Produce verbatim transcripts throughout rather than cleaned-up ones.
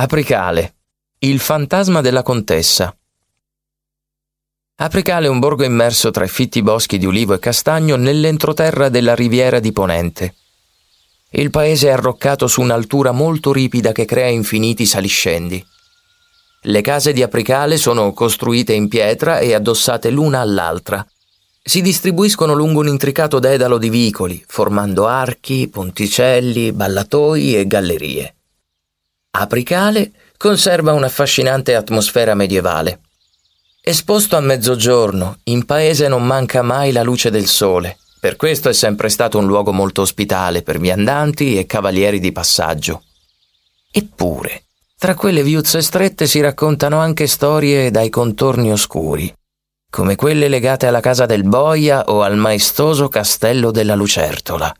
Apricale, il fantasma della Contessa. Apricale è un borgo immerso tra i fitti boschi di ulivo e castagno nell'entroterra della riviera di Ponente. Il paese è arroccato su un'altura molto ripida che crea infiniti saliscendi. Le case di Apricale sono costruite in pietra e addossate l'una all'altra. Si distribuiscono lungo un intricato dedalo di vicoli, formando archi, ponticelli, ballatoi e gallerie. Apricale conserva un'affascinante atmosfera medievale. Esposto a mezzogiorno, in paese non manca mai la luce del sole. Per questo è sempre stato un luogo molto ospitale per viandanti e cavalieri di passaggio. Eppure, tra quelle viuzze strette si raccontano anche storie dai contorni oscuri, come quelle legate alla Casa del Boia o al maestoso Castello della Lucertola.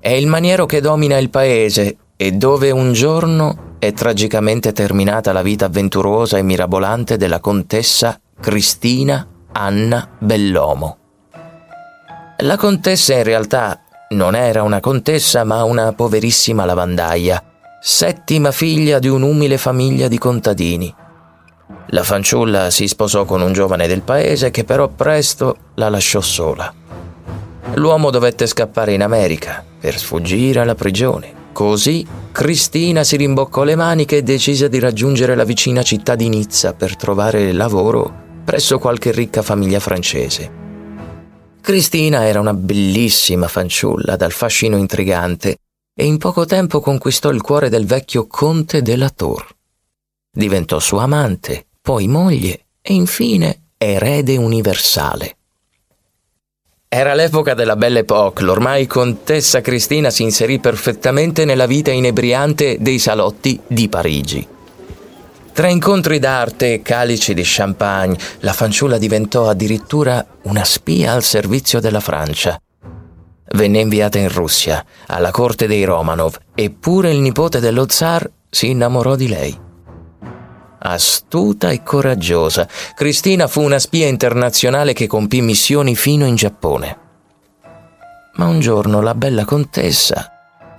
È il maniero che domina il paese e dove un giorno è tragicamente terminata la vita avventurosa e mirabolante della contessa Cristina Anna Bellomo. La contessa in realtà non era una contessa, ma una poverissima lavandaia, settima figlia di un'umile famiglia di contadini. La fanciulla si sposò con un giovane del paese che però presto la lasciò sola. L'uomo dovette scappare in America per sfuggire alla prigione. Così Cristina si rimboccò le maniche e decise di raggiungere la vicina città di Nizza per trovare lavoro presso qualche ricca famiglia francese. Cristina era una bellissima fanciulla dal fascino intrigante e in poco tempo conquistò il cuore del vecchio conte de la Tour. Diventò sua amante, poi moglie e infine erede universale. Era l'epoca della Belle Époque, l'ormai contessa Cristina si inserì perfettamente nella vita inebriante dei salotti di Parigi. Tra incontri d'arte e calici di champagne, la fanciulla diventò addirittura una spia al servizio della Francia. Venne inviata in Russia, alla corte dei Romanov, eppure il nipote dello zar si innamorò di lei. Astuta e coraggiosa, Cristina fu una spia internazionale che compì missioni fino in Giappone. Ma un giorno la bella contessa,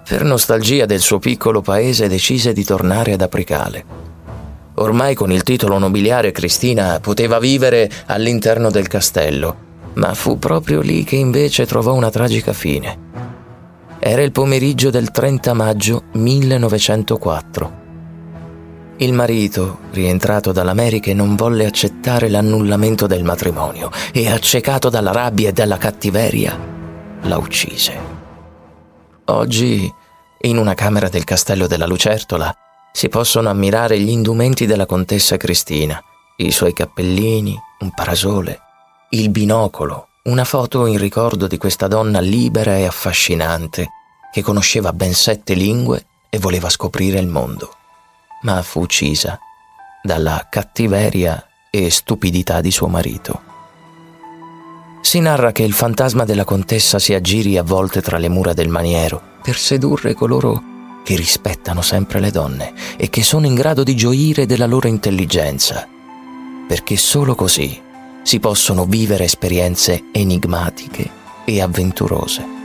per nostalgia del suo piccolo paese, decise di tornare ad Apricale. Ormai con il titolo nobiliare Cristina poteva vivere all'interno del castello, ma fu proprio lì che invece trovò una tragica fine. Era il pomeriggio del trenta maggio millenovecentoquattro. Il marito, rientrato dall'America, non volle accettare l'annullamento del matrimonio e, accecato dalla rabbia e dalla cattiveria, la uccise. Oggi, in una camera del Castello della Lucertola, si possono ammirare gli indumenti della contessa Cristina, i suoi cappellini, un parasole, il binocolo, una foto in ricordo di questa donna libera e affascinante, che conosceva ben sette lingue e voleva scoprire il mondo. Ma fu uccisa dalla cattiveria e stupidità di suo marito. Si narra che il fantasma della contessa si aggiri a volte tra le mura del maniero per sedurre coloro che rispettano sempre le donne e che sono in grado di gioire della loro intelligenza, perché solo così si possono vivere esperienze enigmatiche e avventurose.